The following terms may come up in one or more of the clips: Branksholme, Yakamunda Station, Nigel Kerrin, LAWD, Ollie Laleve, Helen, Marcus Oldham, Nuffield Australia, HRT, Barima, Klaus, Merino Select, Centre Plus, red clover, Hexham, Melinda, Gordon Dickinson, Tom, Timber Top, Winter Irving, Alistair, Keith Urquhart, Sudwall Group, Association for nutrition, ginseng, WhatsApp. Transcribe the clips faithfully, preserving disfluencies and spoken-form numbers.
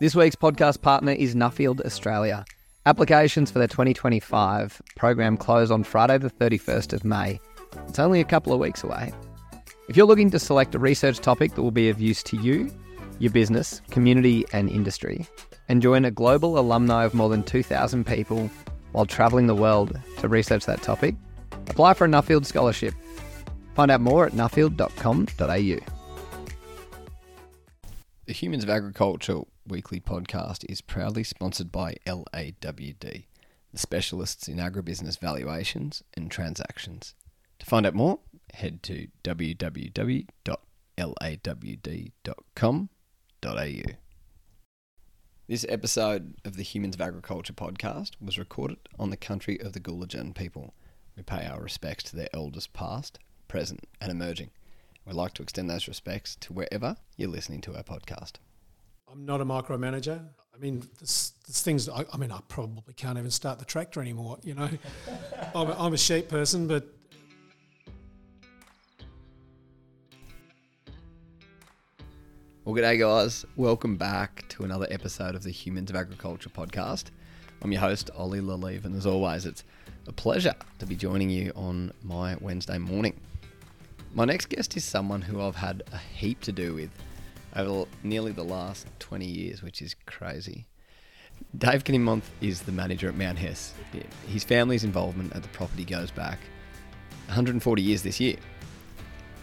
This week's podcast partner is Nuffield Australia. Applications for their twenty twenty-five program close on Friday the thirty-first of May. It's only a couple of weeks away. If you're looking to select a research topic that will be of use to you, your business, community and industry, and join a global alumni of more than two thousand people while travelling the world to research that topic, apply for a Nuffield Scholarship. Find out more at nuffield dot com dot a u. The Humans of Agriculture weekly podcast is proudly sponsored by L A W D, the specialists in agribusiness valuations and transactions. To find out more, head to w w w dot l a w d dot com dot a u. This episode of the Humans of Agriculture podcast was recorded on the country of the Gullah people. We pay our respects to their elders past, present and emerging. We'd like to extend those respects to wherever you're listening to our podcast. I'm not a micromanager. I mean, there's, there's things, I, I mean, I probably can't even start the tractor anymore, you know. I'm, a, I'm a sheep person, but well, g'day guys. Welcome back to another episode of the Humans of Agriculture podcast. I'm your host, Ollie Laleve, and as always, it's a pleasure to be joining you on my Wednesday morning. My next guest is someone who I've had a heap to do with over nearly the last twenty years, which is crazy. Dave Kininmonth is the manager at Mount Hess. His family's involvement at the property goes back one hundred forty years this year.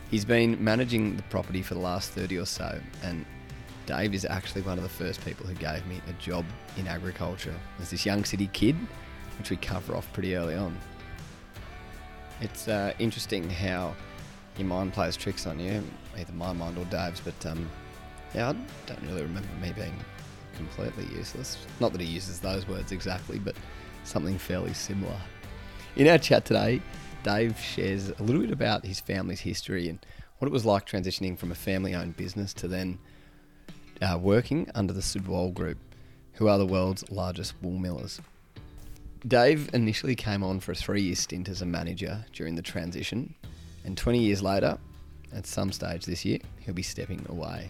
He's been managing the property for the last thirty or so, and Dave is actually one of the first people who gave me a job in agriculture as this young city kid, which we cover off pretty early on. It's uh, interesting how your mind plays tricks on you, either my mind or Dave's, but um, yeah, I don't really remember me being completely useless. Not that he uses those words exactly, but something fairly similar. In our chat today, Dave shares a little bit about his family's history and what it was like transitioning from a family-owned business to then uh, working under the Sudwall Group, who are the world's largest wool millers. Dave initially came on for a three-year stint as a manager during the transition, and twenty years later, at some stage this year, he'll be stepping away.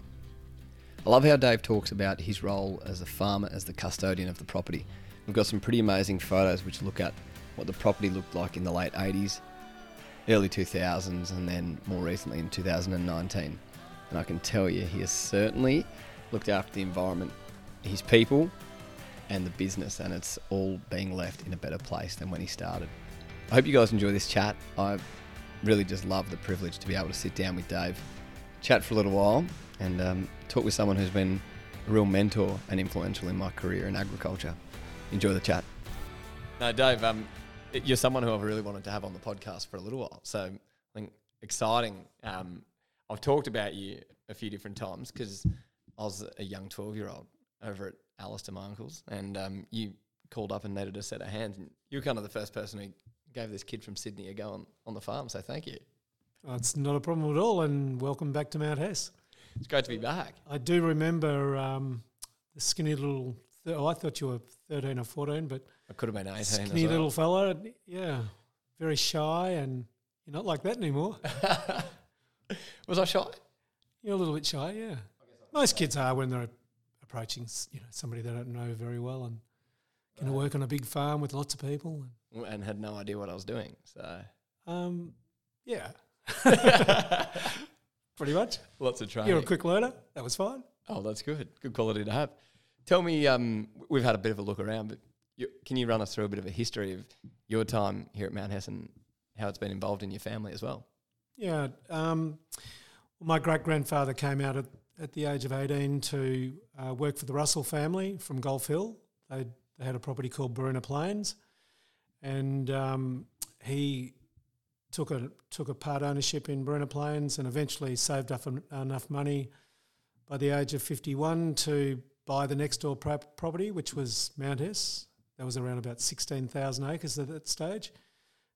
I love how Dave talks about his role as a farmer, as the custodian of the property. We've got some pretty amazing photos which look at what the property looked like in the late eighties, early two thousands, and then more recently in two thousand nineteen. And I can tell you, he has certainly looked after the environment, his people, and the business, and it's all being left in a better place than when he started. I hope you guys enjoy this chat. I really just love the privilege to be able to sit down with Dave, chat for a little while, and um, talk with someone who's been a real mentor and influential in my career in agriculture. Enjoy the chat. No, Dave, um, you're someone who I've really wanted to have on the podcast for a little while, so I think exciting. Um, I've talked about you a few different times because I was a young twelve-year-old over at Alistair, my uncle's, and um, you called up and needed a set of hands, and you were kind of the first person who gave this kid from Sydney a go on, on the farm, so thank you. Oh, it's not a problem at all, and welcome back to Mount Hess. It's great to be back. I do remember um, the skinny little... Oh, I thought you were thirteen or fourteen, but... I could have been eighteen as well. Skinny little fella, yeah. Very shy, and you're not like that anymore. Was I shy? You're a little bit shy, yeah. Most kids are when they're approaching, you know, somebody they don't know very well and going to work on a big farm with lots of people. And, and had no idea what I was doing, so... Um, yeah. Pretty much. Lots of training. You're a quick learner. That was fine. Oh, that's good. Good quality to have. Tell me, um, we've had a bit of a look around, but you, can you run us through a bit of a history of your time here at Mount Hess and how it's been involved in your family as well? Yeah. Um, my great-grandfather came out at, at the age of eighteen to uh, work for the Russell family from Gulf Hill. They, they had a property called Bruna Plains, and um, he took a, took a part ownership in Bruna Plains and eventually saved up en- enough money by the age of fifty-one to buy the next door pro- property, which was Mount Hess. That was around about sixteen thousand acres at that stage.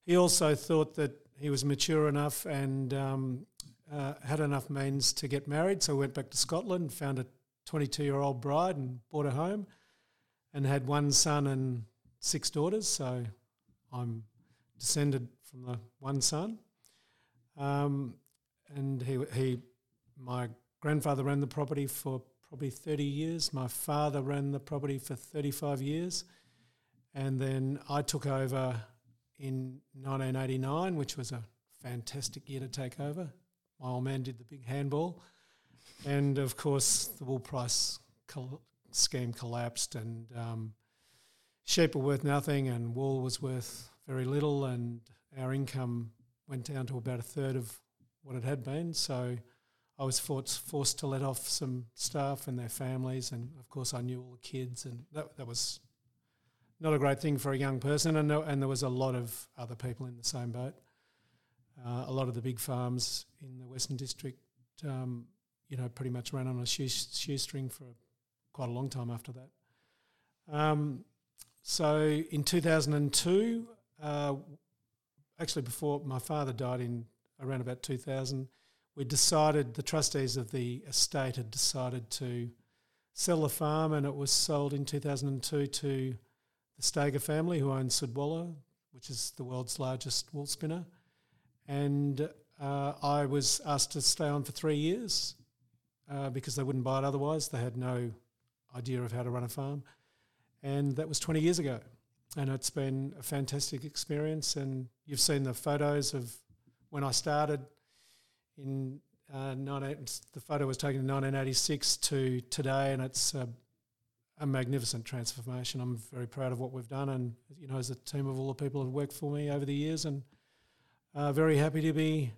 He also thought that he was mature enough and um, uh, had enough means to get married, so went back to Scotland, found a twenty-two-year-old bride and bought a home and had one son and six daughters, so I'm descended from the one son. Um, and he, he, my grandfather ran the property for probably thirty years. My father ran the property for thirty-five years. And then I took over in nineteen eighty-nine, which was a fantastic year to take over. My old man did the big handball. And, of course, the wool price col- scheme collapsed and um, sheep were worth nothing and wool was worth very little, and our income went down to about a third of what it had been. So I was forced, forced to let off some staff and their families, and, of course, I knew all the kids, and that, that was not a great thing for a young person, and, no, and there was a lot of other people in the same boat. Uh, a lot of the big farms in the Western District um, you know, pretty much ran on a shoe, shoestring for quite a long time after that. Um, so in two thousand two, uh, actually before my father died in around about two thousand, we decided, the trustees of the estate had decided to sell the farm, and it was sold in two thousand two to the Stager family, who owns Sudwall, which is the world's largest wool spinner. And uh, I was asked to stay on for three years uh, because they wouldn't buy it otherwise. They had no idea of how to run a farm. And that was twenty years ago. And it's been a fantastic experience. And you've seen the photos of when I started in uh, nineteen the photo was taken in nineteen eighty-six to today, and it's a, a magnificent transformation. I'm very proud of what we've done, and, you know, as a team of all the people who've worked for me over the years, and uh, very happy to be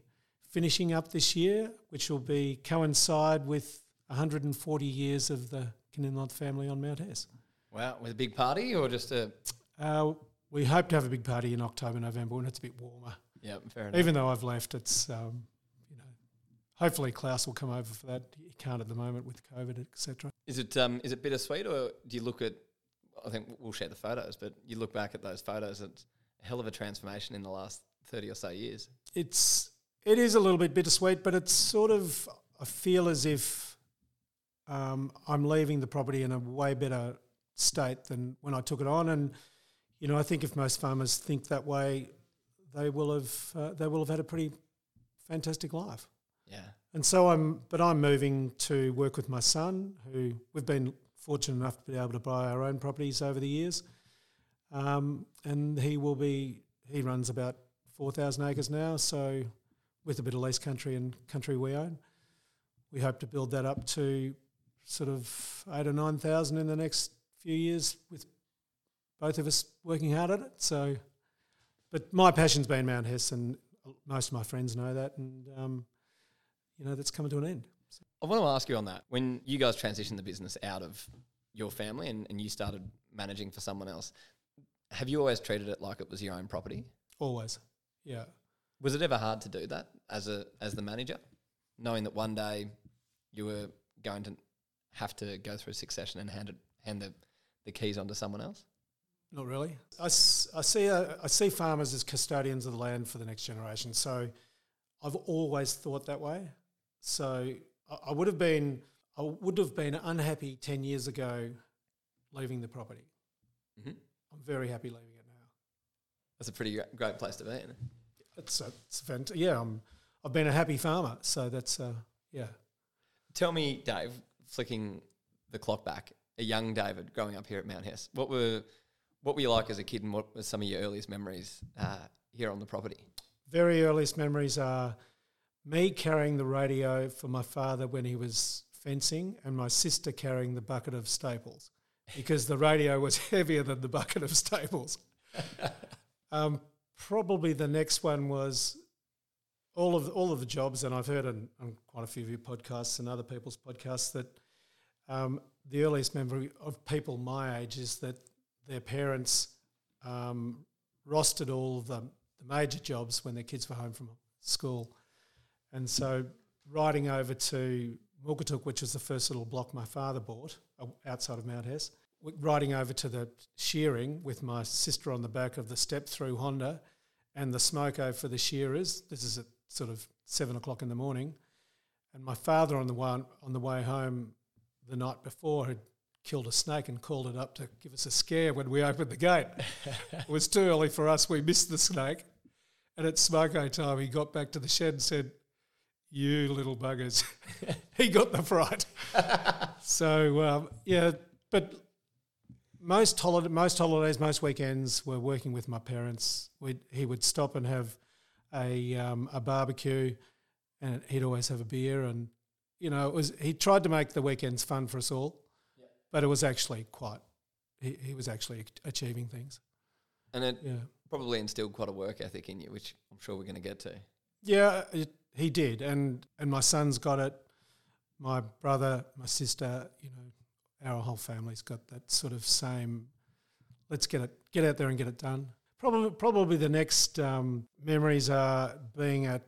finishing up this year, which will be coincide with one hundred forty years of the Kininmonth family on Mount Hess. Wow, with a big party or just a... Uh, we hope to have a big party in October, November, when it's a bit warmer. Yeah, fair enough. Even though I've left, it's, um, you know, hopefully Klaus will come over for that. He can't at the moment with COVID, et cetera. Is it, um, is it bittersweet, or do you look at, I think we'll share the photos, but you look back at those photos, it's a hell of a transformation in the last thirty or so years. It's, it is a little bit bittersweet, but it's sort of, I feel as if um, I'm leaving the property in a way better state than when I took it on. And, you know, I think if most farmers think that way, they will have uh, they will have had a pretty fantastic life. Yeah. And so I'm, but I'm moving to work with my son, who we've been fortunate enough to be able to buy our own properties over the years. Um, and he will be, he runs about four thousand acres now, so with a bit of lease country and country we own. We hope to build that up to sort of eight or nine thousand in the next few years, with both of us working hard at it. So, but my passion's been Mount Hess, and most of my friends know that, and um, you know, that's coming to an end. So I want to ask you on that. When you guys transitioned the business out of your family and, and you started managing for someone else, have you always treated it like it was your own property? Always, yeah. Was it ever hard to do that as a as the manager, knowing that one day you were going to have to go through succession and hand it, hand the, the keys on to someone else? Not really. I, I see uh, I see farmers as custodians of the land for the next generation. So I've always thought that way. So I, I would have been I would have been unhappy ten years ago leaving the property. Mm-hmm. I'm very happy leaving it now. That's a pretty great place to be, isn't it? It's a, it's a fant- yeah. I'm, I've been a happy farmer. So that's uh, yeah. Tell me, Dave, flicking the clock back, a young David growing up here at Mount Hess, what were What were you like as a kid, and what were some of your earliest memories uh, here on the property? Very earliest memories are me carrying the radio for my father when he was fencing, and my sister carrying the bucket of staples, because the radio was heavier than the bucket of staples. um, probably the next one was all of all of the jobs, and I've heard on, on quite a few of your podcasts and other people's podcasts that um, the earliest memory of people my age is that their parents um, rostered all the, the major jobs when their kids were home from school. And so riding over to Mukatook, which was the first little block my father bought outside of Mount Hess, riding over to the shearing with my sister on the back of the step-through Honda and the smoko for the shearers. This is at sort of seven o'clock in the morning. And my father on the way, on the way home the night before had killed a snake and called it up to give us a scare when we opened the gate. It was too early for us. We missed the snake. And at smoko time, he got back to the shed and said, you little buggers. He got the fright. So, um, yeah, but most, holi- most holidays, most weekends were working with my parents. We'd, he would stop and have a um, a barbecue, and he'd always have a beer. And, you know, it was he tried to make the weekends fun for us all, yeah. but it was actually quite he, – he was actually achieving things. And it yeah. probably instilled quite a work ethic in you, which I'm sure we're going to get to. Yeah, it, he did, and and my son's got it. My brother, my sister, you know, our whole family's got that sort of same. Let's get it, get out there and get it done. Probably, probably the next um, memories are being at.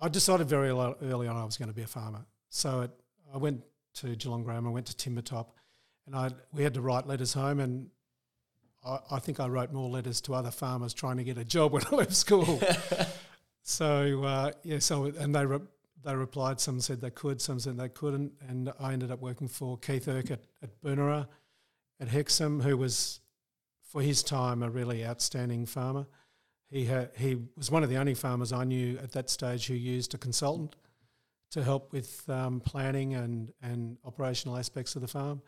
I decided very early on I was going to be a farmer, so it, I went to Geelong Grammar, I went to Timber Top, and I we had to write letters home, and I, I think I wrote more letters to other farmers trying to get a job when I left school. So uh, yeah, so and they re- they replied. Some said they could, some said they couldn't, and I ended up working for Keith Urquhart at, at Boonerah, at Hexham, who was, for his time, a really outstanding farmer. He ha- he was one of the only farmers I knew at that stage who used a consultant to help with um, planning and and operational aspects of the farm,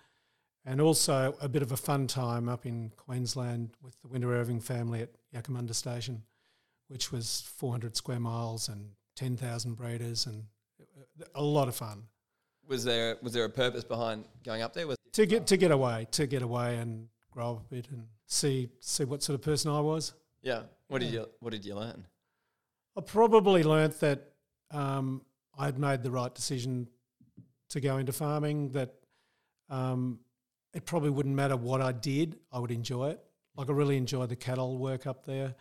and also a bit of a fun time up in Queensland with the Winter Irving family at Yakamunda Station, which was four hundred square miles and ten thousand breeders and a lot of fun. Was there was there a purpose behind going up there? Was to get to get away, to get away and grow up a bit and see see what sort of person I was. Yeah. What did yeah. you What did you learn? I probably learnt that um, I had made the right decision to go into farming. That um, it probably wouldn't matter what I did, I would enjoy it. Like I really enjoyed the cattle work up there.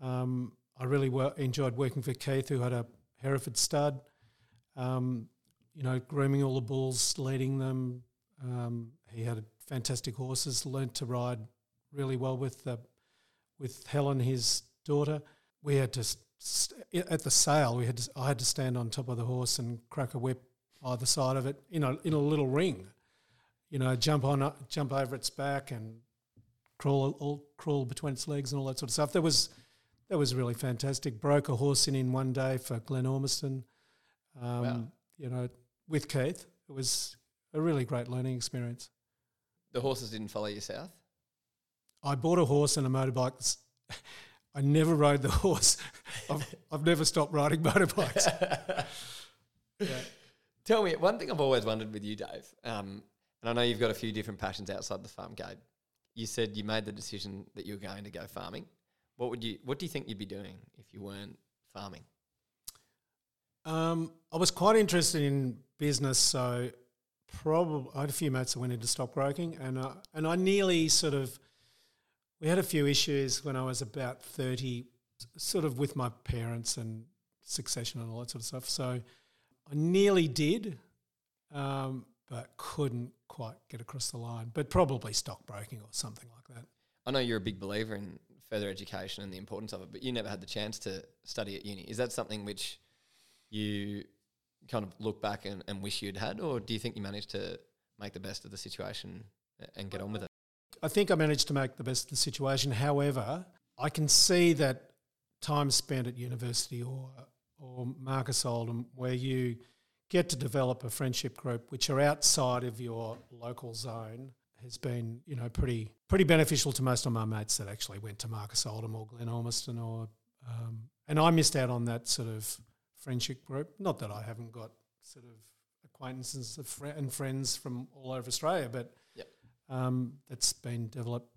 Um, I really wor- enjoyed working for Keith, who had a Hereford stud, um, you know, grooming all the bulls, leading them. Um, he had fantastic horses, learnt to ride really well with the, with Helen, his daughter. We had to, st- at the sale, we had to, I had to stand on top of the horse and crack a whip either side of it, you know, in a little ring, you know, jump on, uh, jump over its back and crawl, all, crawl between its legs and all that sort of stuff. There was... That was really fantastic. Broke a horse in in one day for Glen Ormiston, um, wow. you know, with Keith. It was a really great learning experience. The horses didn't follow you south? I bought a horse and a motorbike. I never rode the horse. I've, I've never stopped riding motorbikes. yeah. Tell me, one thing I've always wondered with you, Dave, um, and I know you've got a few different passions outside the farm gate. You said you made the decision that you were going to go farming. What would you? What do you think you'd be doing if you weren't farming? Um, I was quite interested in business, so probably I had a few mates that went into stockbroking, and uh, and I nearly sort of we had a few issues when I was about thirty, sort of with my parents and succession and all that sort of stuff. So I nearly did, um, but couldn't quite get across the line. But probably stockbroking or something like that. I know you're a big believer in further education and the importance of it, but you never had the chance to study at uni. Is that something which you kind of look back and, and wish you'd had, or do you think you managed to make the best of the situation and get on with it? I think I managed to make the best of the situation. However, I can see that time spent at university or or Marcus Oldham, where you get to develop a friendship group which are outside of your local zone, has been, you know, pretty pretty beneficial to most of my mates that actually went to Marcus Oldham or Glen Ormiston or um, and I missed out on that sort of friendship group. Not that I haven't got sort of acquaintances of fr- and friends from all over Australia, but yep. um, that's been developed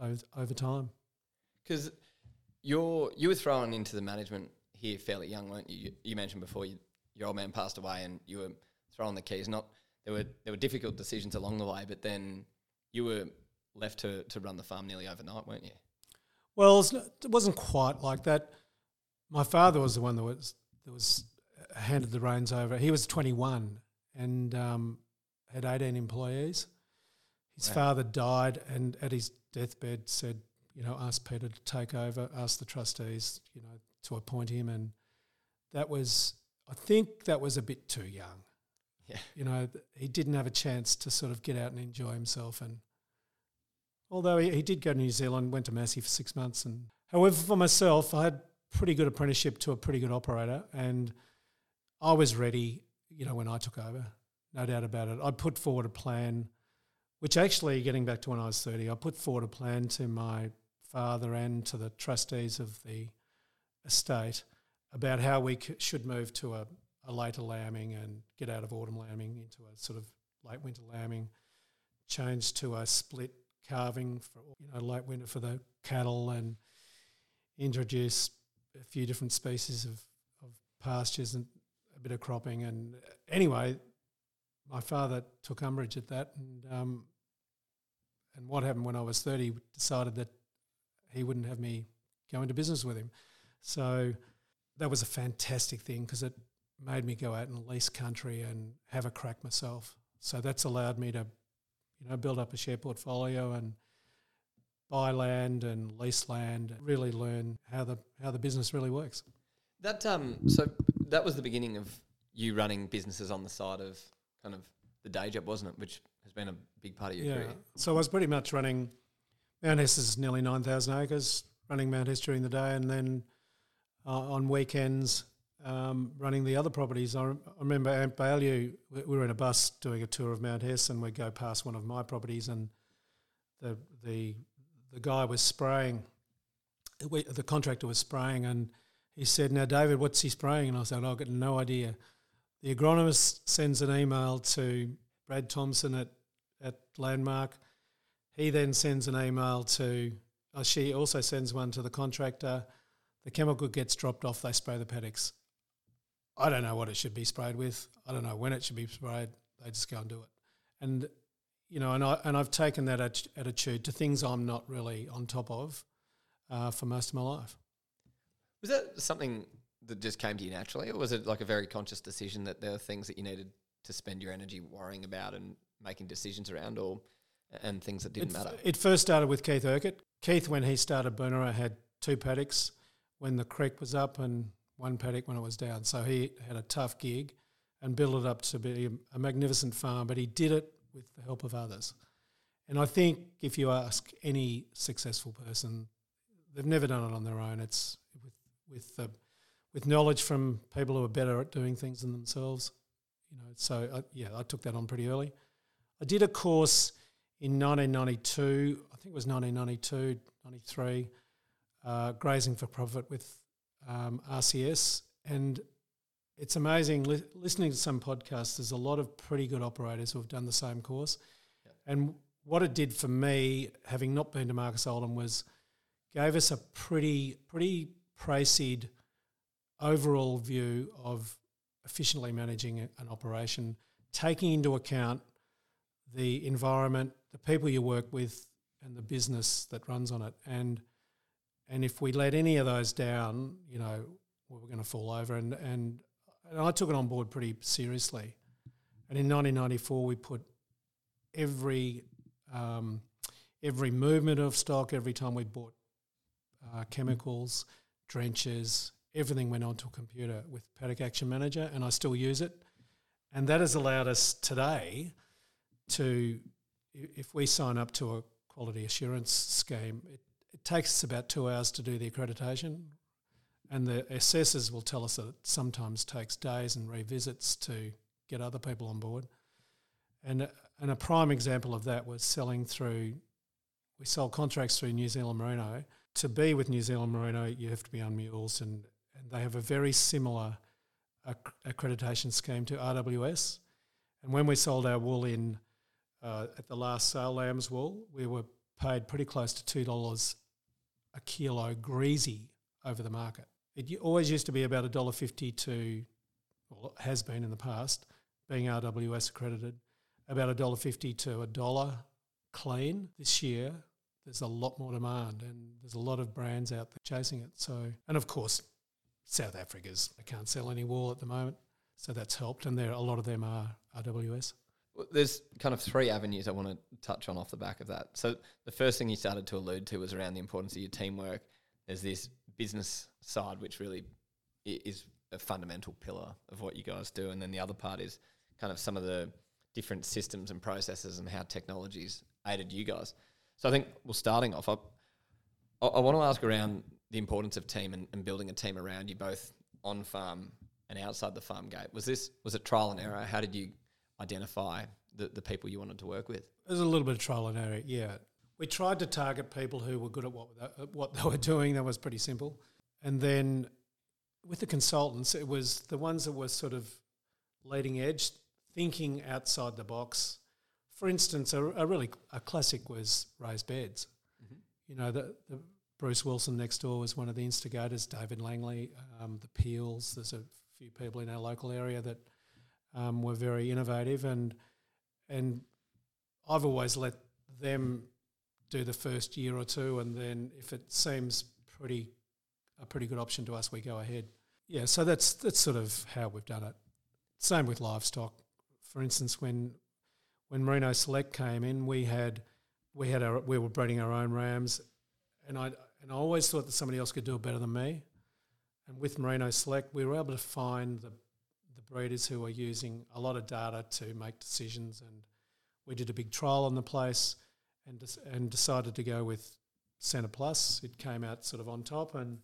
over, over time. Because you're you were thrown into the management here fairly young, weren't you? You, you mentioned before you, your old man passed away and you were thrown the keys. Not there were there were difficult decisions along the way, but then. You were left to, to run the farm nearly overnight, weren't you? Well, it wasn't quite like that. My father was the one that was that was handed the reins over. He was twenty-one and um, had eighteen employees. His wow. father died, and at his deathbed said, you know, asked Peter to take over, asked the trustees, you know, to appoint him, and that was, I think, that was a bit too young. Yeah. You know, he didn't have a chance to sort of get out and enjoy himself. And although he, he did go to New Zealand, went to Massey for six months. And however, for myself, I had pretty good apprenticeship to a pretty good operator, and I was ready, you know, when I took over, no doubt about it. I put forward a plan, which actually, getting back to when I was thirty, I put forward a plan to my father and to the trustees of the estate about how we c- should move to a, a later lambing and get out of autumn lambing into a sort of late winter lambing, change to a split calving for, you know, late winter for the cattle, and introduce a few different species of, of pastures and a bit of cropping. And anyway, my father took umbrage at that, and um, and what happened when I was thirty, decided that he wouldn't have me go into business with him. So that was a fantastic thing, because it made me go out and lease country and have a crack myself. So that's allowed me to, you know, build up a share portfolio and buy land and lease land, and really learn how the how the business really works. That um, so that was the beginning of you running businesses on the side of kind of the day job, wasn't it? Which has been a big part of your yeah. career. So I was pretty much running Mount Hess is nearly nine thousand acres, running Mount Hess during the day, and then uh, on weekends um, running the other properties. I, rem- I remember Aunt Bailey. We were in a bus doing a tour of Mount Hess, and we'd go past one of my properties, and the the the guy was spraying. We, the contractor was spraying, and he said, "Now, David, what's he spraying?" And I said, "I've got no idea." The agronomist sends an email to Brad Thompson at, at Landmark. He then sends an email to, uh, she also sends one to the contractor. The chemical gets dropped off, they spray the paddocks. I don't know what it should be sprayed with. I don't know when it should be sprayed. They just go and do it. And, you know, and, I, and I've taken that at- attitude to things I'm not really on top of uh, for most of my life. Was that something that just came to you naturally, or was it like a very conscious decision that there are things that you needed to spend your energy worrying about and making decisions around, or and things that didn't it, matter? It first started with Keith Urquhart. Keith, when he started Boonerah, had two paddocks when the creek was up and one paddock when it was down. So he had a tough gig and built it up to be a magnificent farm, but he did it with the help of others. And I think if you ask any successful person, they've never done it on their own. It's with with the with knowledge from people who are better at doing things than themselves, you know. So I, yeah, I took that on pretty early. I did a course in nineteen ninety-two, I think it was nineteen ninety-two, ninety-three, uh, grazing for profit with um, R C S, and it's amazing li- listening to some podcasts. There's a lot of pretty good operators who have done the same course, yep. And what it did for me, having not been to Marcus Oldham, was gave us a pretty pretty pricey overall view of efficiently managing an operation, taking into account the environment, the people you work with, and the business that runs on it. And and if we let any of those down, you know, we're going to fall over. And, and and I took it on board pretty seriously. And in nineteen ninety-four, we put every um, every movement of stock, every time we bought uh, chemicals, drenches, everything went onto a computer with Paddock Action Manager, and I still use it. And that has allowed us today to, if we sign up to a quality assurance scheme, it, it takes us about two hours to do the accreditation, and the assessors will tell us that it sometimes takes days and revisits to get other people on board. And, and a prime example of that was selling through, we sold contracts through New Zealand Merino. To be with New Zealand Merino, you have to be on mules, and and they have a very similar acc- accreditation scheme to R W S. And when we sold our wool in uh, at the last sale, lamb's wool, we were paid pretty close to two dollars a kilo greasy over the market. It always used to be about one dollar fifty to, well, it has been in the past, being R W S accredited, about one dollar fifty to a dollar clean. This year, there's a lot more demand, and there's a lot of brands out there chasing it. So, and of course, South Africa's, they can't sell any wool at the moment, so that's helped, and there a lot of them are R W S. Well, there's kind of three avenues I want to touch on off the back of that. So the first thing you started to allude to was around the importance of your teamwork. There's this business side, which really is a fundamental pillar of what you guys do, and then the other part is kind of some of the different systems and processes and how technologies aided you guys. So I think, well, starting off, I, I want to ask around the importance of team and, and building a team around you, both on farm and outside the farm gate. Was this was it trial and error? How did you identify the, the people you wanted to work with? It was a little bit of trial and error, yeah. We tried to target people who were good at what, at what they were doing. That was pretty simple. And then with the consultants, it was the ones that were sort of leading edge, thinking outside the box. For instance, a, a really a classic was raised beds. Mm-hmm. You know, the, the Bruce Wilson next door was one of the instigators, David Langley, um, the Peels. There's a few people in our local area that um, were very innovative, and and I've always let them do the first year or two, and then if it seems pretty a pretty good option to us, we go ahead. Yeah, so that's that's sort of how we've done it. Same with livestock. For instance, when when Merino Select came in, we had we had our, we were breeding our own rams, and I and I always thought that somebody else could do it better than me. And with Merino Select, we were able to find the the breeders who were using a lot of data to make decisions, and we did a big trial on the place and and decided to go with Centre Plus. It came out sort of on top, and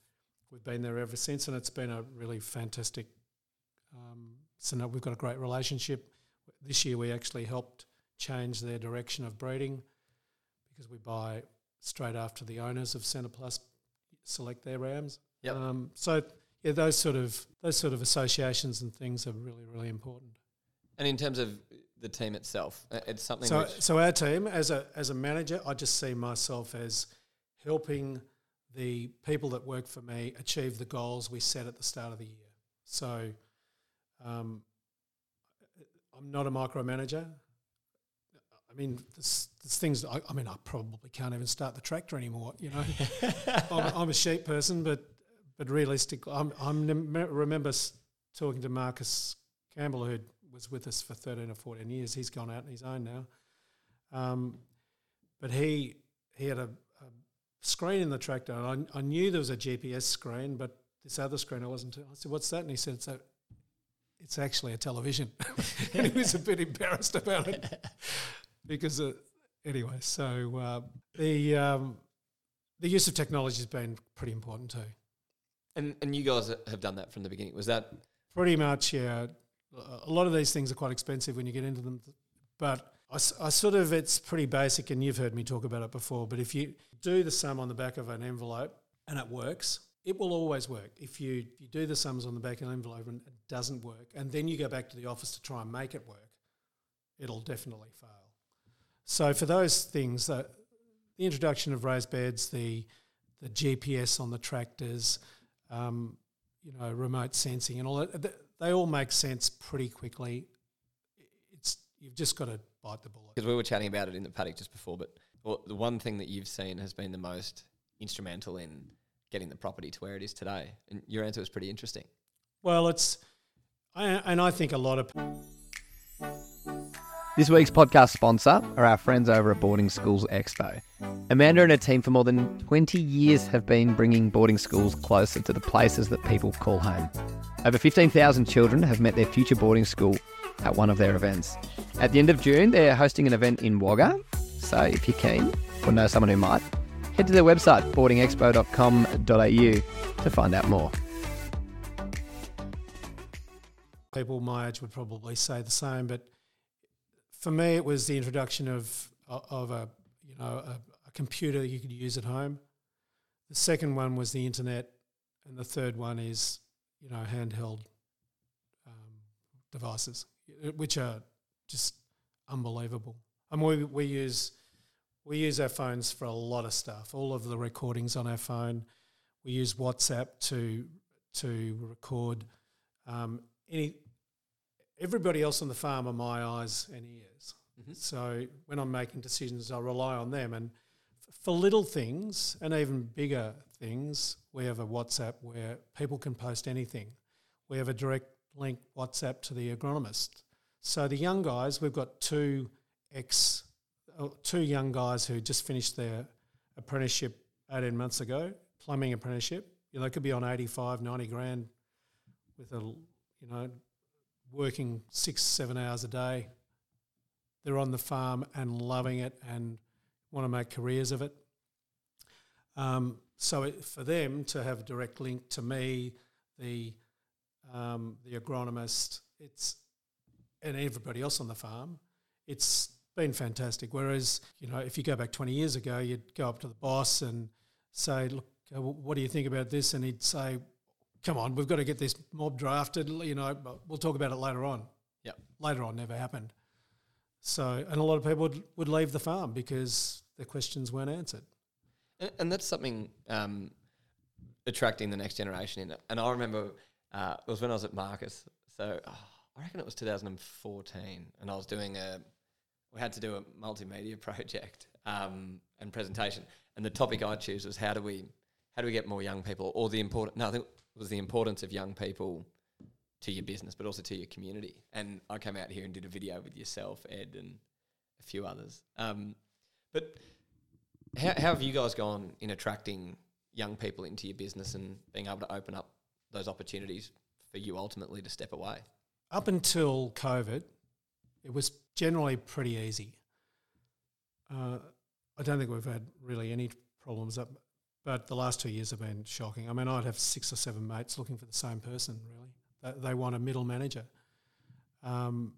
we've been there ever since, and it's been a really fantastic um, so now we've got a great relationship. This year we actually helped change their direction of breeding because we buy straight after the owners of Centre Plus select their rams. Yep. Um, so yeah, those sort of those sort of associations and things are really, really important. And in terms of the team itself, it's something. So, which so our team, as a as a manager, I just see myself as helping the people that work for me achieve the goals we set at the start of the year. So, um, I'm not a micromanager. I mean, there's, there's things. I, I mean, I probably can't even start the tractor anymore. You know, I'm, I'm a sheep person, but but realistically, I'm, I'm remember talking to Marcus Campbell, who was with us for thirteen or fourteen years. He's gone out on his own now, um, but he he had a, a screen in the tractor, and I, I knew there was a G P S screen, but this other screen I wasn't. I said, "What's that?" And he said, "It's a." It's actually a television. And he was a bit embarrassed about it because, uh, anyway, so uh, the um, the use of technology has been pretty important too. And and you guys have done that from the beginning. Was that pretty much? Yeah, a lot of these things are quite expensive when you get into them, but I, I sort of it's pretty basic, and you've heard me talk about it before. But if you do the sum on the back of an envelope and it works, it will always work. If you, you do the sums on the back of an envelope and it doesn't work, and then you go back to the office to try and make it work, it'll definitely fail. So for those things, uh, the introduction of raised beds, the the G P S on the tractors, um, you know, remote sensing and all that, they all make sense pretty quickly. It's you've just got to bite the bullet. Because we were chatting about it in the paddock just before, but well, the one thing that you've seen has been the most instrumental in getting the property to where it is today, and your answer was pretty interesting. Well, it's, I, and I think a lot of... This week's podcast sponsor are our friends over at Boarding Schools Expo. Amanda and her team for more than twenty years have been bringing boarding schools closer to the places that people call home. Over fifteen thousand children have met their future boarding school at one of their events. At the end of June, they're hosting an event in Wagga, so if you're keen, or know someone who might, head to their website, boarding expo dot com dot a u, to find out more. People my age would probably say the same, but for me it was the introduction of of a you know a, a computer you could use at home. The second one was the internet, and the third one is you know handheld um, devices, which are just unbelievable. I mean, we, we use. We use our phones for a lot of stuff, all of the recordings on our phone. We use WhatsApp to to record. Um, any everybody else on the farm are my eyes and ears. Mm-hmm. So when I'm making decisions, I rely on them. And for little things and even bigger things, we have a WhatsApp where people can post anything. We have a direct link WhatsApp to the agronomist. So the young guys, we've got two ex two young guys who just finished their apprenticeship eighteen months ago, plumbing apprenticeship. You know, they could be on eighty-five, ninety grand with a, you know, working six, seven hours a day. They're on the farm and loving it and want to make careers of it. Um, so it, for them to have a direct link to me, the um, the agronomist, it's and everybody else on the farm. It's been fantastic. Whereas, you know, if you go back twenty years ago, you'd go up to the boss and say, look, uh, what do you think about this? And he'd say, come on, we've got to get this mob drafted, you know, we'll talk about it later on. Yeah. Later on never happened. So, and a lot of people would, would leave the farm because their questions weren't answered. And, and that's something um, attracting the next generation in. And I remember uh, it was when I was at Marcus. So oh, I reckon it was two thousand fourteen and I was doing a, we had to do a multimedia project um, and presentation. And the topic I choose was how do we, how do we get more young people or the important, no, I think it was the importance of young people to your business, but also to your community. And I came out here and did a video with yourself, Ed, and a few others. Um, but how, how have you guys gone in attracting young people into your business and being able to open up those opportunities for you ultimately to step away? Up until COVID, it was generally pretty easy. Uh, I don't think we've had really any problems up, but the last two years have been shocking. I mean, I'd have six or seven mates looking for the same person, really. They want a middle manager. Um,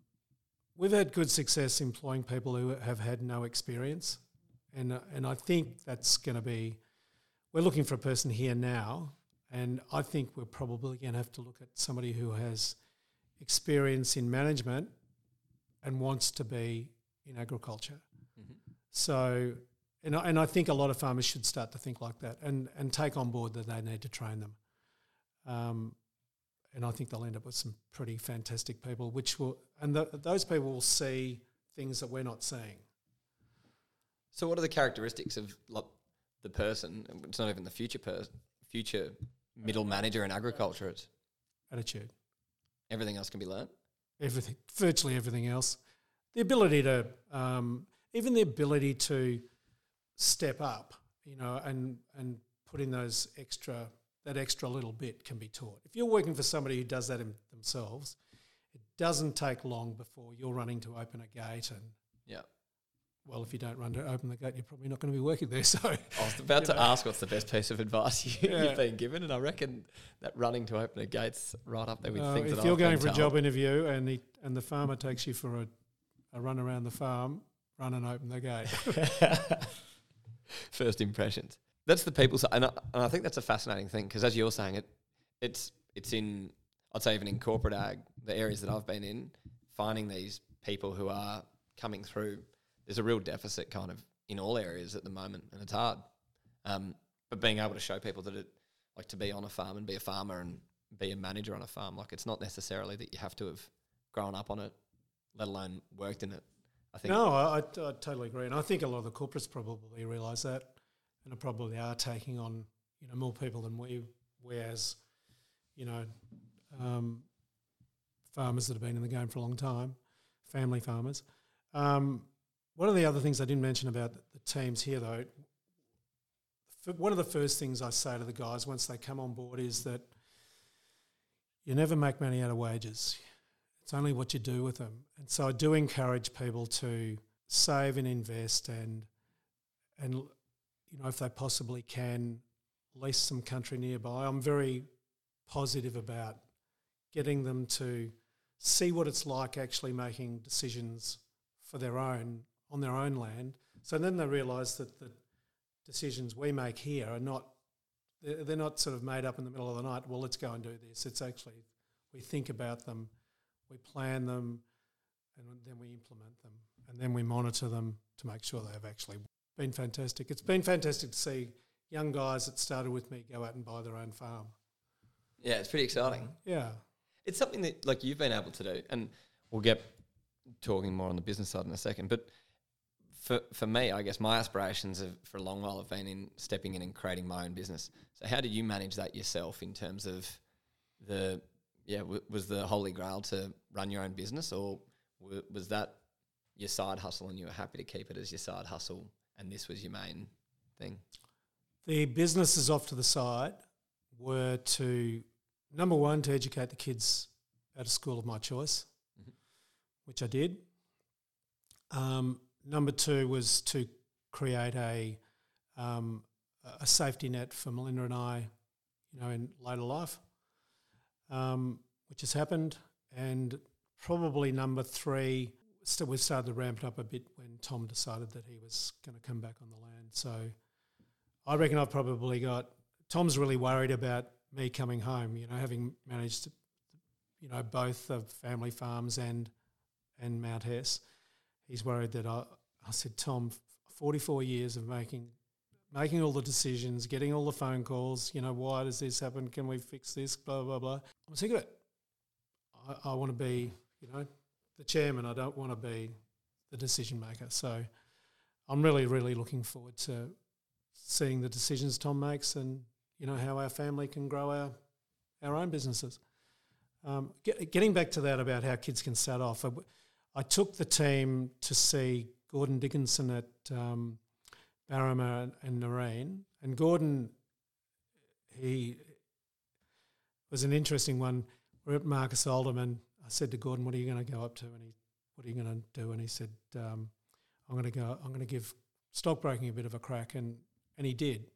we've had good success employing people who have had no experience, and uh, and I think that's going to be. We're looking for a person here now, and I think we're probably going to have to look at somebody who has experience in management and wants to be in agriculture. Mm-hmm. So, and I, and I think a lot of farmers should start to think like that and and take on board that they need to train them. Um, And I think they'll end up with some pretty fantastic people, which will, and th- those people will see things that we're not seeing. So, what are the characteristics of like, the person? It's not even the future person, future middle manager in agriculture. It's attitude. Everything else can be learned. Everything, virtually everything else. The ability to, um, even the ability to step up, you know, and and put in those extra. That extra little bit can be taught. If you're working for somebody who does that in themselves, it doesn't take long before you're running to open a gate. And yeah, well, if you don't run to open the gate, you're probably not going to be working there. So I was about to know. ask what's the best piece of advice you, yeah. you've been given, and I reckon that running to open a gate's right up there with uh, things. If that you're I've going for told. a job interview and the and the farmer takes you for a, a run around the farm, run and open the gate. First impressions. That's the people side, and I, and I think that's a fascinating thing because as you're saying, it, it's it's in, I'd say even in corporate ag, the areas that I've been in, finding these people who are coming through, there's a real deficit kind of in all areas at the moment, and it's hard. Um, but being able to show people that it, like to be on a farm and be a farmer and be a manager on a farm, like it's not necessarily that you have to have grown up on it, let alone worked in it. I think. No, I, I, I totally agree, and I think a lot of the corporates probably realise that. And probably are taking on, you know, more people than we, we as, you know, um, farmers that have been in the game for a long time, family farmers. Um, one of the other things I didn't mention about the teams here, though, one of the first things I say to the guys once they come on board is that you never make money out of wages. It's only what you do with them. And so I do encourage people to save and invest and and. You know, if they possibly can, lease some country nearby. I'm very positive about getting them to see what it's like actually making decisions for their own, on their own land. So then they realise that the decisions we make here are not, they're not sort of made up in the middle of the night, well, let's go and do this. It's actually, we think about them, we plan them, and then we implement them. And then we monitor them to make sure they have actually been fantastic. It's been fantastic to see young guys that started with me go out and buy their own farm. Yeah, it's pretty exciting. Yeah. It's something that, like, you've been able to do, and we'll get talking more on the business side in a second, but for for me, I guess my aspirations have, for a long while have been in stepping in and creating my own business. So how did you manage that yourself in terms of the, yeah, w- was the holy grail to run your own business, or w- was that your side hustle and you were happy to keep it as your side hustle? And this was your main thing? The businesses off to the side were to, number one, to educate the kids at a school of my choice, mm-hmm. which I did. Um, number two was to create a um, a safety net for Melinda and I, you know, in later life. Um, which has happened. And probably number three, so we started to ramp it up a bit when Tom decided that he was going to come back on the land. So I reckon I've probably got – Tom's really worried about me coming home, you know, having managed to, you know, both the family farms and and Mount Hess. He's worried that I – I said, Tom, forty-four years of making making all the decisions, getting all the phone calls, you know, why does this happen? Can we fix this? Blah, blah, blah. I'm sick of it. I, I want to be, you know, the chairman. I don't want to be the decision maker. So I'm really, really looking forward to seeing the decisions Tom makes and, you know, how our family can grow our, our own businesses. Um, get, getting back to that about how kids can start off, I, I took the team to see Gordon Dickinson at um, Barima and, and Noreen. And Gordon, he was an interesting one. We're at Marcus Oldham and I said to Gordon, "What are you going to go up to?" And he, "What are you going to do?" And he said, um, "I'm going to go. I'm going to give stockbroking a bit of a crack." And and he did.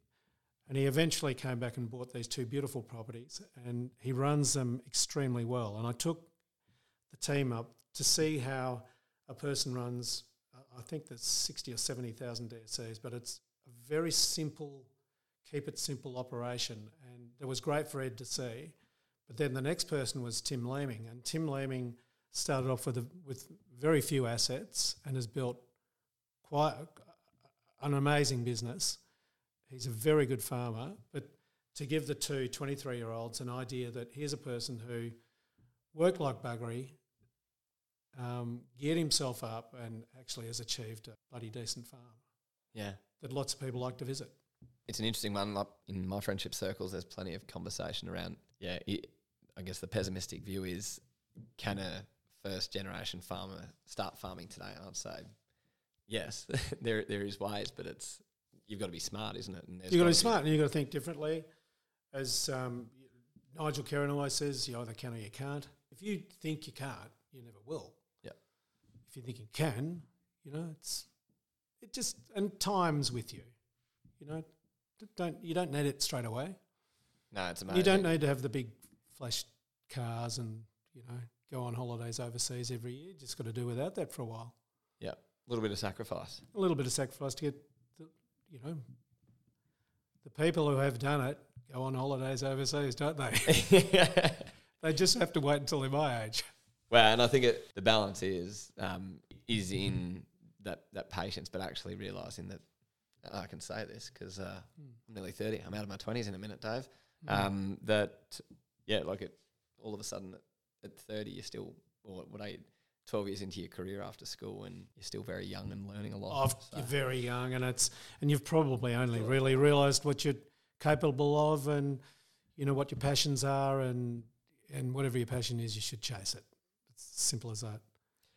And he eventually came back and bought these two beautiful properties, and he runs them extremely well. And I took the team up to see how a person runs. I think that's sixty or seventy thousand D S Cs, but it's a very simple, keep it simple operation. And it was great for Ed to see. But then the next person was Tim Leaming, and Tim Leaming started off with a, with very few assets and has built quite a, an amazing business. He's a very good farmer, but to give the two twenty-three-year-olds an idea that here's a person who worked like buggery, um, geared himself up and actually has achieved a bloody decent farm. Yeah, that lots of people like to visit. It's an interesting one. Like in my friendship circles, there's plenty of conversation around, yeah, it, I guess the pessimistic view is, can a first-generation farmer start farming today? And I'd say, yes, there there is ways, but it's you've got to be smart, isn't it? And you've got to be smart, and you've got to think differently. As um, Nigel Kerrin always says, you either can or you can't. If you think you can't, you never will. Yeah. If you think you can, you know, it's it just and time's with you, you know. Don't you don't need it straight away. No, it's amazing. You don't need to have the big flash cars and, you know, go on holidays overseas every year. You just got to do without that for a while. Yeah, a little bit of sacrifice. A little bit of sacrifice to get, the, you know, the people who have done it go on holidays overseas, don't they? They just have to wait until they're my age. Well, and I think it, the balance is um, is in that, that patience, but actually realising that I can say this because uh, mm. I'm nearly thirty. I'm out of my twenties in a minute, Dave. Mm. Um, that, yeah, like it, all of a sudden at, at thirty you're still, or what I, twelve years into your career after school and you're still very young and learning a lot. Oh, so. You're very young and it's and you've probably only really realised what you're capable of and, you know, what your passions are and, and whatever your passion is, you should chase it. It's as simple as that.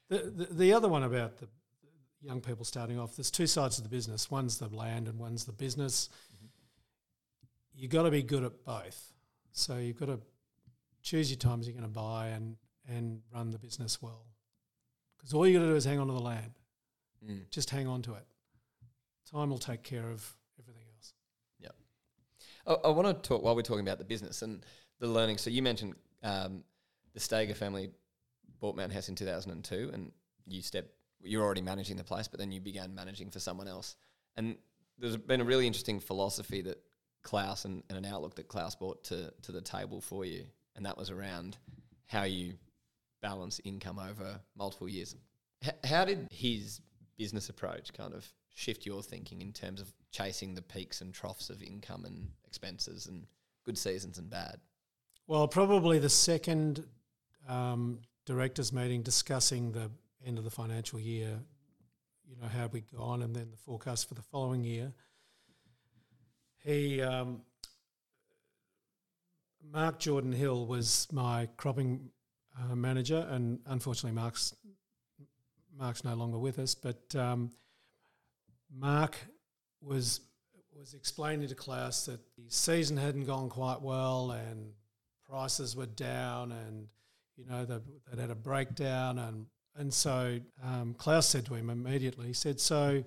The, the, the other one about the young people starting off, there's two sides of the business. One's the land and one's the business. Mm-hmm. You've got to be good at both. So you've got to choose your times you're going to buy and, and run the business well. Because all you've got to do is hang on to the land. Mm. Just hang on to it. Time will take care of everything else. Yeah. I, I want to talk, while we're talking about the business and the learning, so you mentioned um, the Steger family bought Mount Hess in two thousand two and you stepped you're already managing the place, but then you began managing for someone else. And there's been a really interesting philosophy that Klaus and, and an outlook that Klaus brought to, to the table for you, and that was around how you balance income over multiple years. H- how did his business approach kind of shift your thinking in terms of chasing the peaks and troughs of income and expenses and good seasons and bad? Well, probably the second um, directors' meeting discussing the end of the financial year, you know, how have we gone, and then the forecast for the following year. He, um, Mark Jordan Hill was my cropping uh, manager, and unfortunately, Mark's Mark's no longer with us. But um, Mark was was explaining to Klaus that the season hadn't gone quite well, and prices were down, and you know they they'd had a breakdown, and And so um, Klaus said to him immediately, he said, "So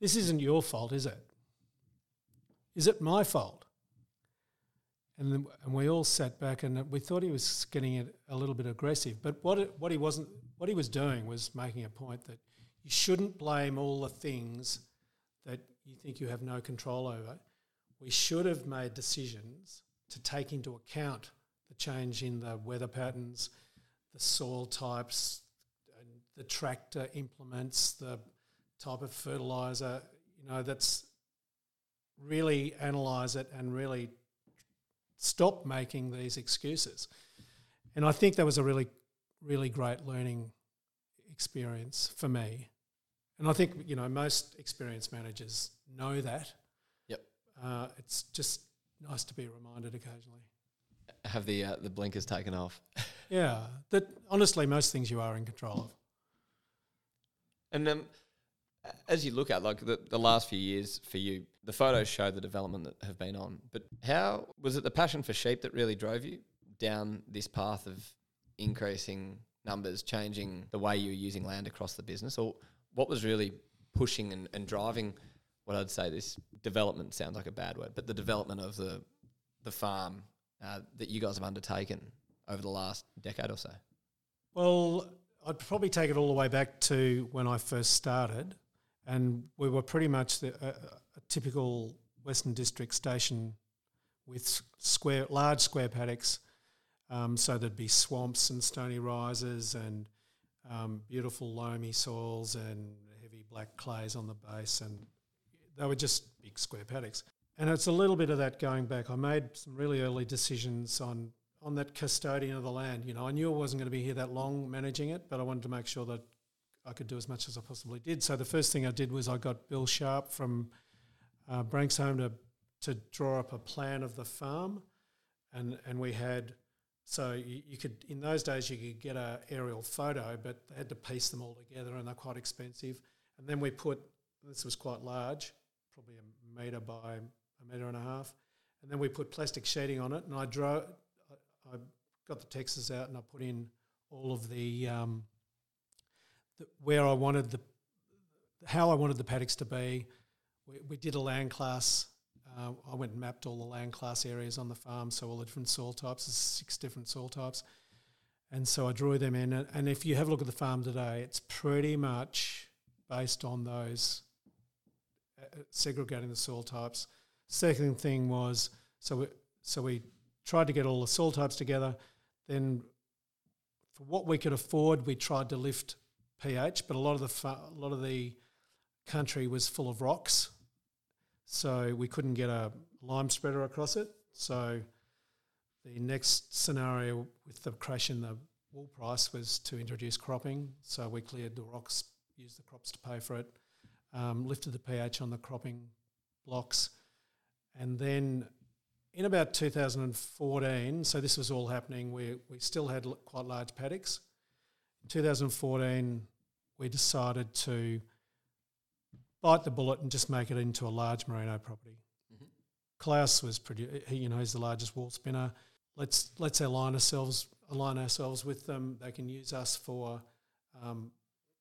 this isn't your fault, is it? Is it my fault?" And then, and we all sat back and we thought he was getting a little bit aggressive. But what it, what he wasn't, what he was doing was making a point that you shouldn't blame all the things that you think you have no control over. We should have made decisions to take into account the change in the weather patterns, the soil types, the tractor implements, the type of fertiliser. You know, that's really analyse it and really stop making these excuses. And I think that was a really, really great learning experience for me. And I think, you know, most experienced managers know that. Yep. Uh, it's just nice to be reminded occasionally. Have the uh, the blinkers taken off. Yeah. That, honestly, most things you are in control of. And um, as you look at, like, the, the last few years for you, the photos show the development that have been on. But how was it the passion for sheep that really drove you down this path of increasing numbers, changing the way you were using land across the business? Or what was really pushing and, and driving what I'd say this development, sounds like a bad word, but the development of the the farm uh, that you guys have undertaken over the last decade or so? Well, I'd probably take it all the way back to when I first started, and we were pretty much the, uh, a typical Western District station with square, large square paddocks. Um, so there'd be swamps and stony rises and um, beautiful loamy soils and heavy black clays on the base, and they were just big square paddocks. And it's a little bit of that going back. I made some really early decisions on, on that custodian of the land. You know, I knew I wasn't going to be here that long managing it, but I wanted to make sure that I could do as much as I possibly did. So the first thing I did was I got Bill Sharp from uh, Branksholme to, to draw up a plan of the farm, and, and we had... So you, you could, in those days, you could get an aerial photo, but they had to piece them all together, and they're quite expensive. And then we put, this was quite large, probably a metre by a metre and a half, and then we put plastic sheeting on it, and I drew, I, I got the textures out and I put in all of the, um, the where I wanted the, how I wanted the paddocks to be. We, we did a land class. Uh, I went and mapped all the land class areas on the farm, so all the different soil types, there's six different soil types. And so I drew them in. And, and if you have a look at the farm today, it's pretty much based on those, uh, segregating the soil types. Second thing was, so we, so we tried to get all the soil types together. Then for what we could afford, we tried to lift pH, but a lot of the fa- a lot of the country was full of rocks. So we couldn't get a lime spreader across it. So the next scenario with the crash in the wool price was to introduce cropping. So we cleared the rocks, used the crops to pay for it, um, lifted the pH on the cropping blocks. And then in about two thousand fourteen, so this was all happening, we, we still had l- quite large paddocks. In two thousand fourteen, we decided to bite the bullet and just make it into a large merino property. Mm-hmm. Klaus was produ- he, you know, he's the largest wool spinner. Let's let's align ourselves align ourselves with them. They can use us for um,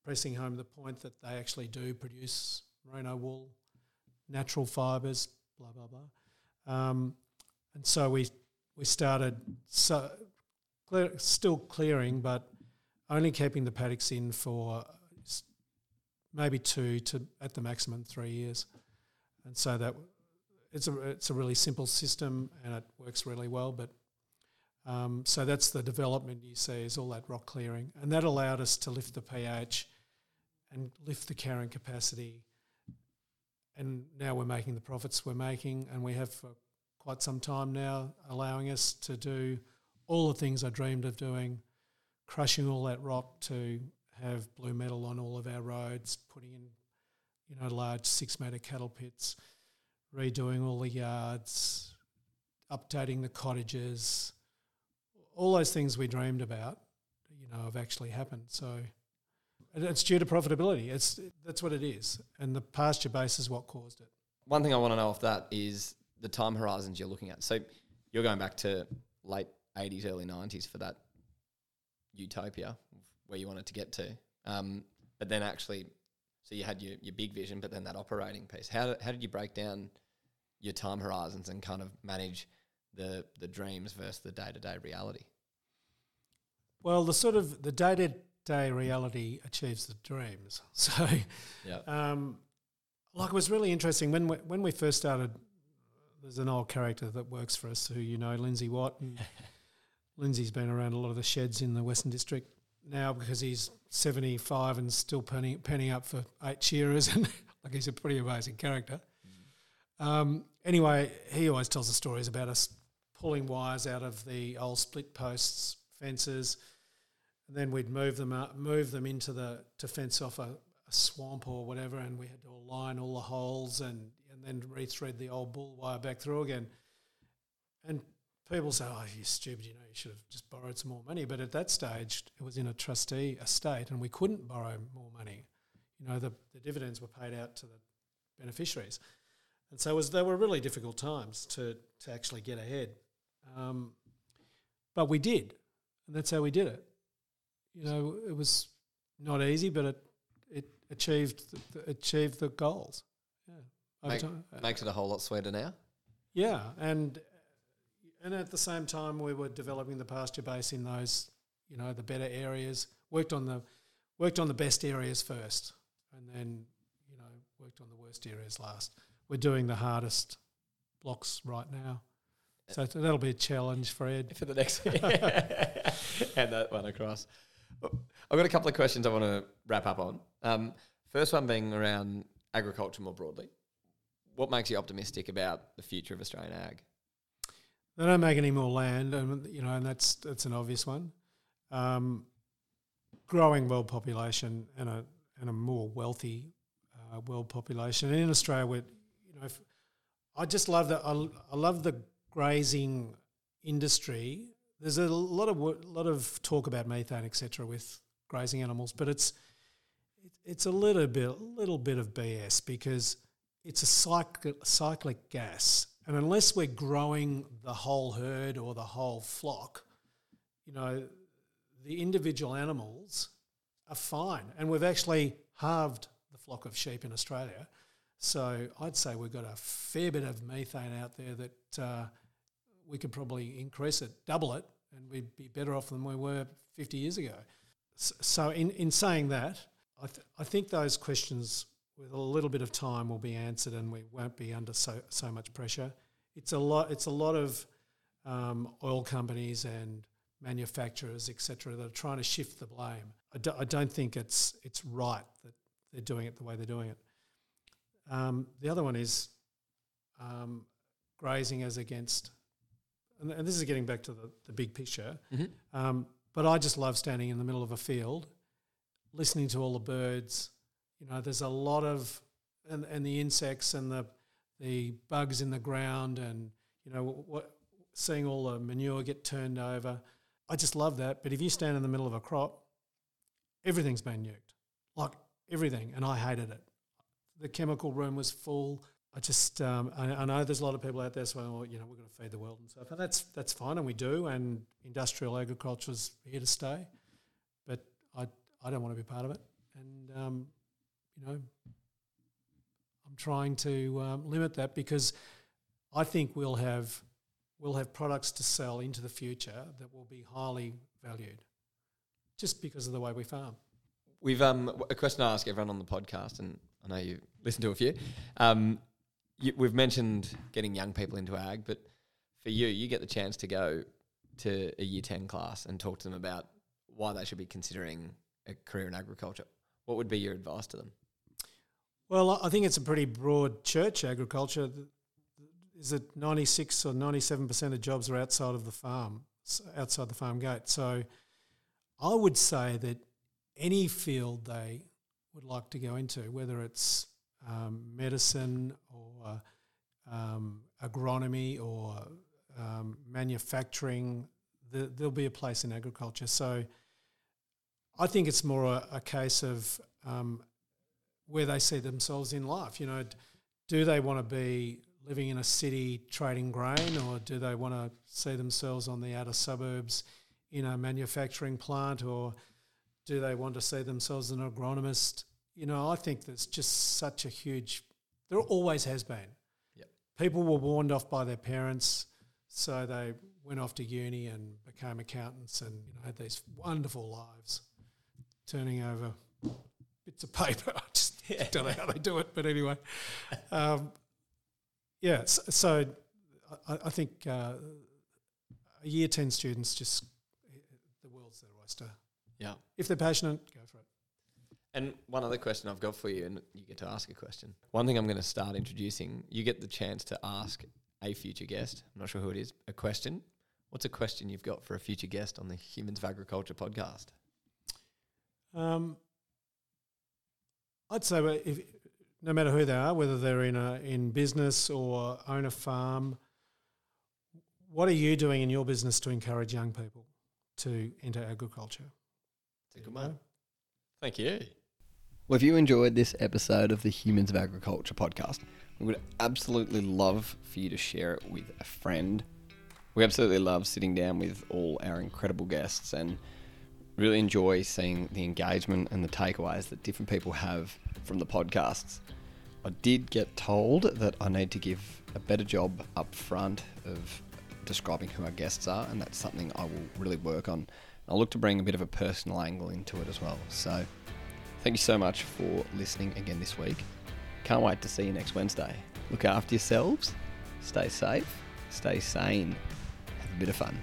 pressing home the point that they actually do produce merino wool, natural fibres, blah blah blah. Um, and so we we started so clear, still clearing, but only keeping the paddocks in for maybe two to at the maximum three years, and so that it's a it's a really simple system and it works really well. But um, so that's the development you see, is all that rock clearing, and that allowed us to lift the pH and lift the carrying capacity. And now we're making the profits we're making, and we have for quite some time now, allowing us to do all the things I dreamed of doing, crushing all that rock to have blue metal on all of our roads, putting in, you know, large six-metre cattle pits, redoing all the yards, updating the cottages. All those things we dreamed about, you know, have actually happened. So it's due to profitability. It's That's what it is. And the pasture base is what caused it. One thing I want to know off that is the time horizons you're looking at. So you're going back to late eighties, early nineties for that utopia where you wanted to get to, um, but then actually, so you had your, your big vision, but then that operating piece. How, how did you break down your time horizons and kind of manage the the dreams versus the day-to-day reality? Well, the sort of the day-to-day reality achieves the dreams. So, yep. um, like it was really interesting when we, when we first started. There's an old character that works for us who you know, Lindsay Watt. And Lindsay's been around a lot of the sheds in the Western District now because he's seventy-five and still penning, penning up for eight shearers, and like he's a pretty amazing character. Mm. Um, anyway, he always tells the stories about us pulling wires out of the old split posts, fences, and then we'd move them up, move them into the to fence off a, a swamp or whatever, and we had to align all the holes and and then re-thread the old bull wire back through again. And people say, "Oh, you're stupid! You know, you should have just borrowed some more money." But at that stage, it was in a trustee estate, and we couldn't borrow more money. You know, the, the dividends were paid out to the beneficiaries, and so it was. They were really difficult times to to actually get ahead. Um, but we did, and that's how we did it. You know, it was not easy, but it it achieved the, the, achieved the goals. Yeah, Make, makes it a whole lot sweeter now. Yeah, and. And at the same time, we were developing the pasture base in those, you know, the better areas. Worked on the, worked on the best areas first, and then, you know, worked on the worst areas last. We're doing the hardest blocks right now, so that'll be a challenge for Ed for the next. And that one across. I've got a couple of questions I want to wrap up on. Um, first one being around agriculture more broadly. What makes you optimistic about the future of Australian ag? They don't make any more land, and you know, and that's that's an obvious one. Um, growing world population and a and a more wealthy uh, world population. And in Australia, we, you know, if, I just love that. I, I love the grazing industry. There's a lot of wo- lot of talk about methane, et cetera, with grazing animals, but it's it, it's a little bit little bit of B S because it's a cyclic cyclic gas. And unless we're growing the whole herd or the whole flock, you know, the individual animals are fine. And we've actually halved the flock of sheep in Australia. So I'd say we've got a fair bit of methane out there that uh, we could probably increase it, double it, and we'd be better off than we were fifty years ago. So in, in saying that, I, th- I think those questions with a little bit of time will be answered, and we won't be under so so much pressure. It's a lot. It's a lot of um, oil companies and manufacturers, et cetera, that are trying to shift the blame. I, do, I don't think it's it's right that they're doing it the way they're doing it. Um, the other one is um, grazing as against, and, and this is getting back to the, the big picture. Mm-hmm. Um, but I just love standing in the middle of a field, listening to all the birds. You know, there's a lot of and, and the insects and the the bugs in the ground, and you know what, seeing all the manure get turned over. I just love that. But if you stand in the middle of a crop, everything's been nuked, like everything. And I hated it. The chemical room was full. I just um, I, I know there's a lot of people out there saying, well, you know, we're going to feed the world and stuff, and that's that's fine, and we do. And industrial agriculture's here to stay, but I I don't want to be part of it. And um, you know, I'm trying to um, limit that because I think we'll have we'll have products to sell into the future that will be highly valued, just because of the way we farm. We've um, a question I ask everyone on the podcast, and I know you listen to a few. Um, you, we've mentioned getting young people into ag, but for you, you get the chance to go to a year ten class and talk to them about why they should be considering a career in agriculture. What would be your advice to them? Well, I think it's a pretty broad church, agriculture. Is it ninety-six or ninety-seven percent of jobs are outside of the farm, outside the farm gate? So I would say that any field they would like to go into, whether it's um, medicine or um, agronomy or um, manufacturing, the, there'll be a place in agriculture. So I think it's more a, a case of um, where they see themselves in life. You know, do they want to be living in a city trading grain, or do they want to see themselves on the outer suburbs in a manufacturing plant, or do they want to see themselves as an agronomist? You know, I think there's just such a huge – there always has been. Yep. People were warned off by their parents, So they went off to uni and became accountants and, you know, had these wonderful lives turning over bits of paper. I just yeah. don't know how they do it, but anyway. Um, yeah, so, so I, I think uh, a year ten students, just the world's their oyster. Yeah. If they're passionate, go for it. And one other question I've got for you, and you get to ask a question. One thing I'm going to start introducing, you get the chance to ask a future guest, I'm not sure who it is, a question. What's a question you've got for a future guest on the Humans of Agriculture podcast? Um, I'd say if, no matter who they are, whether they're in a, in business or own a farm, what are you doing in your business to encourage young people to enter agriculture? It's a good one. Thank you. Well, if you enjoyed this episode of the Humans of Agriculture podcast, we would absolutely love for you to share it with a friend. We absolutely love sitting down with all our incredible guests and really enjoy seeing the engagement and the takeaways that different people have from the podcasts. I did get told that I need to give a better job up front of describing who our guests are, and that's something I will really work on. I'll look to bring a bit of a personal angle into it as well. So thank you so much for listening again this week. Can't wait to see you next Wednesday. Look after yourselves, stay safe, stay sane, have a bit of fun.